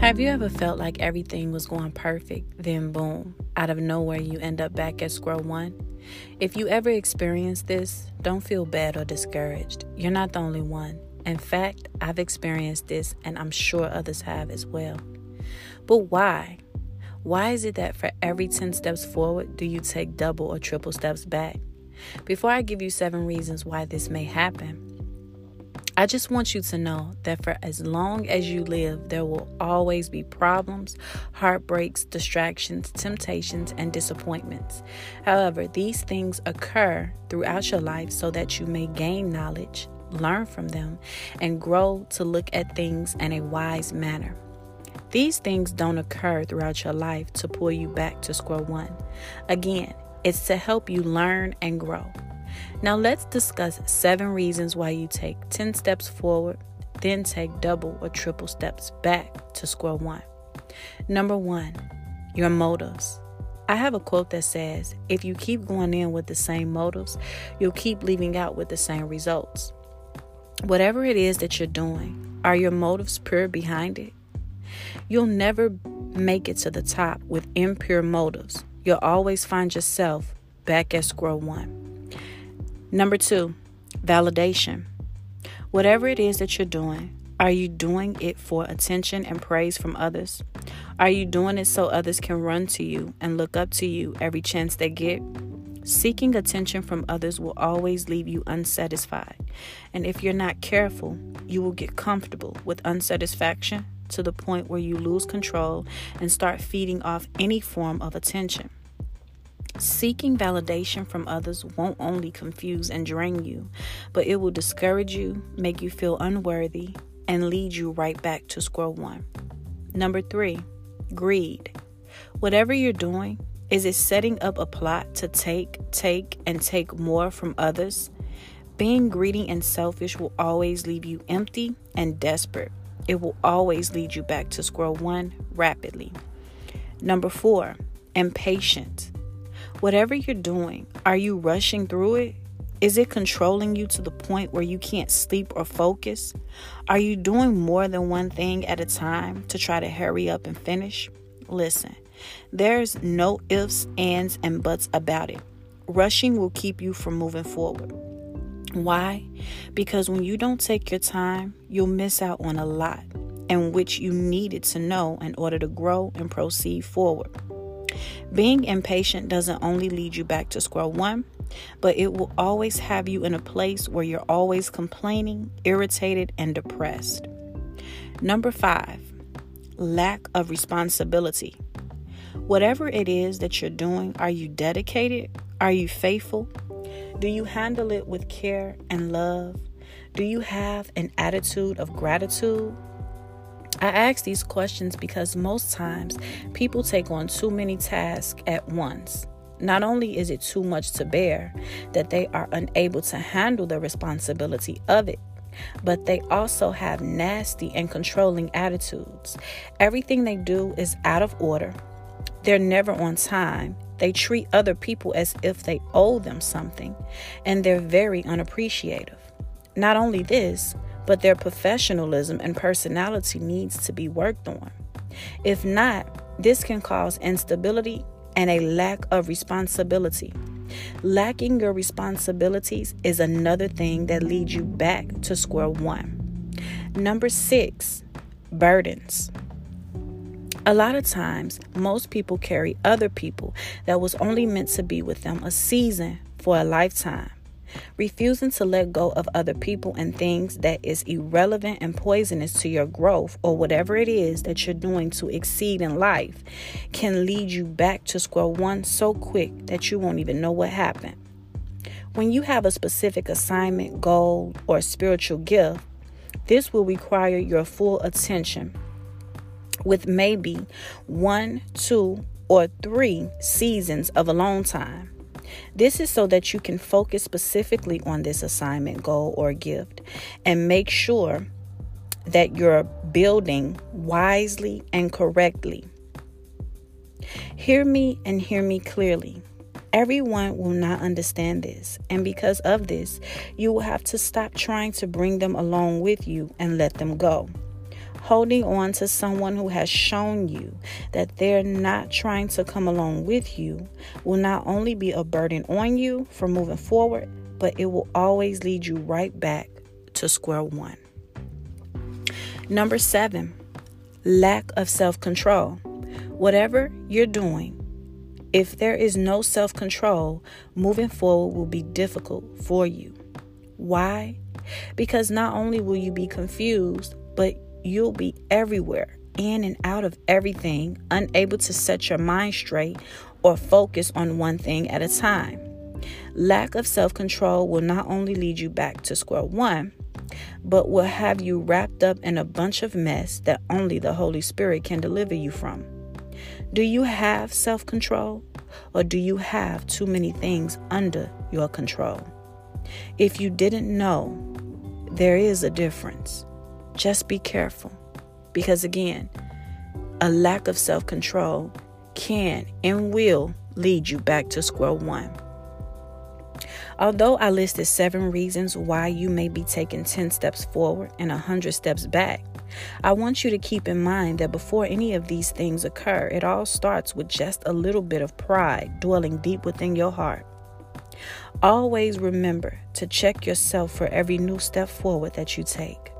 Have you ever felt like everything was going perfect, then boom, out of nowhere you end up back at square one? If you ever experience this, don't feel bad or discouraged. You're not the only one. In fact, I've experienced this and I'm sure others have as well. But why? Why is it that for every 10 steps forward, do you take double or triple steps back? Before I give you 7 reasons why this may happen, I just want you to know that for as long as you live, there will always be problems, heartbreaks, distractions, temptations, and disappointments. However, these things occur throughout your life so that you may gain knowledge, learn from them, and grow to look at things in a wise manner. These things don't occur throughout your life to pull you back to square one. Again, it's to help you learn and grow. Now let's discuss 7 reasons why you take 10 steps forward, then take double or triple steps back to square one. Number 1, your motives. I have a quote that says, if you keep going in with the same motives, you'll keep leaving out with the same results. Whatever it is that you're doing, are your motives pure behind it? You'll never make it to the top with impure motives. You'll always find yourself back at square one. Number 2, validation. Whatever it is that you're doing, are you doing it for attention and praise from others? Are you doing it so others can run to you and look up to you every chance they get? Seeking attention from others will always leave you unsatisfied. And if you're not careful, you will get comfortable with unsatisfaction to the point where you lose control and start feeding off any form of attention. Seeking validation from others won't only confuse and drain you, but it will discourage you, make you feel unworthy, and lead you right back to square one. Number 3, greed. Whatever you're doing, is it setting up a plot to take, and take more from others? Being greedy and selfish will always leave you empty and desperate. It will always lead you back to square one rapidly. Number 4, impatient. Whatever you're doing, are you rushing through it? Is it controlling you to the point where you can't sleep or focus? Are you doing more than one thing at a time to try to hurry up and finish? Listen, there's no ifs, ands, and buts about it. Rushing will keep you from moving forward. Why? Because when you don't take your time, you'll miss out on a lot in which you needed to know in order to grow and proceed forward. Being impatient doesn't only lead you back to square one, but it will always have you in a place where you're always complaining, irritated, and depressed. Number 5, lack of responsibility. Whatever it is that you're doing, are you dedicated? Are you faithful? Do you handle it with care and love? Do you have an attitude of gratitude? I ask these questions because most times people take on too many tasks at once. Not only is it too much to bear that they are unable to handle the responsibility of it, but they also have nasty and controlling attitudes. Everything they do is out of order. They're never on time. They treat other people as if they owe them something, and they're very unappreciative. Not only this, but their professionalism and personality needs to be worked on. If not, this can cause instability and a lack of responsibility. Lacking your responsibilities is another thing that leads you back to square one. Number 6, burdens. A lot of times, most people carry other people that was only meant to be with them a season for a lifetime. Refusing to let go of other people and things that is irrelevant and poisonous to your growth or whatever it is that you're doing to exceed in life can lead you back to square one so quick that you won't even know what happened. When you have a specific assignment, goal, or spiritual gift, this will require your full attention with maybe 1, 2, or 3 seasons of alone time. This is so that you can focus specifically on this assignment, goal, or gift and make sure that you're building wisely and correctly. Hear me and hear me clearly. Everyone will not understand this, and because of this, you will have to stop trying to bring them along with you and let them go. holding on to someone who has shown you that they're not trying to come along with you will not only be a burden on you for moving forward, but it will always lead you right back to square one. Number 7, lack of self-control. Whatever you're doing, if there is no self-control, moving forward will be difficult for you. Why? Because not only will you be confused, but you'll be everywhere, in and out of everything, unable to set your mind straight or focus on one thing at a time. Lack of self-control will not only lead you back to square one, but will have you wrapped up in a bunch of mess that only the Holy Spirit can deliver you from. Do you have self-control, or do you have too many things under your control? If you didn't know, there is a difference. Just be careful, because again, a lack of self-control can and will lead you back to square one. Although I listed 7 reasons why you may be taking 10 steps forward and 100 steps back, I want you to keep in mind that before any of these things occur, it all starts with just a little bit of pride dwelling deep within your heart. Always remember to check yourself for every new step forward that you take.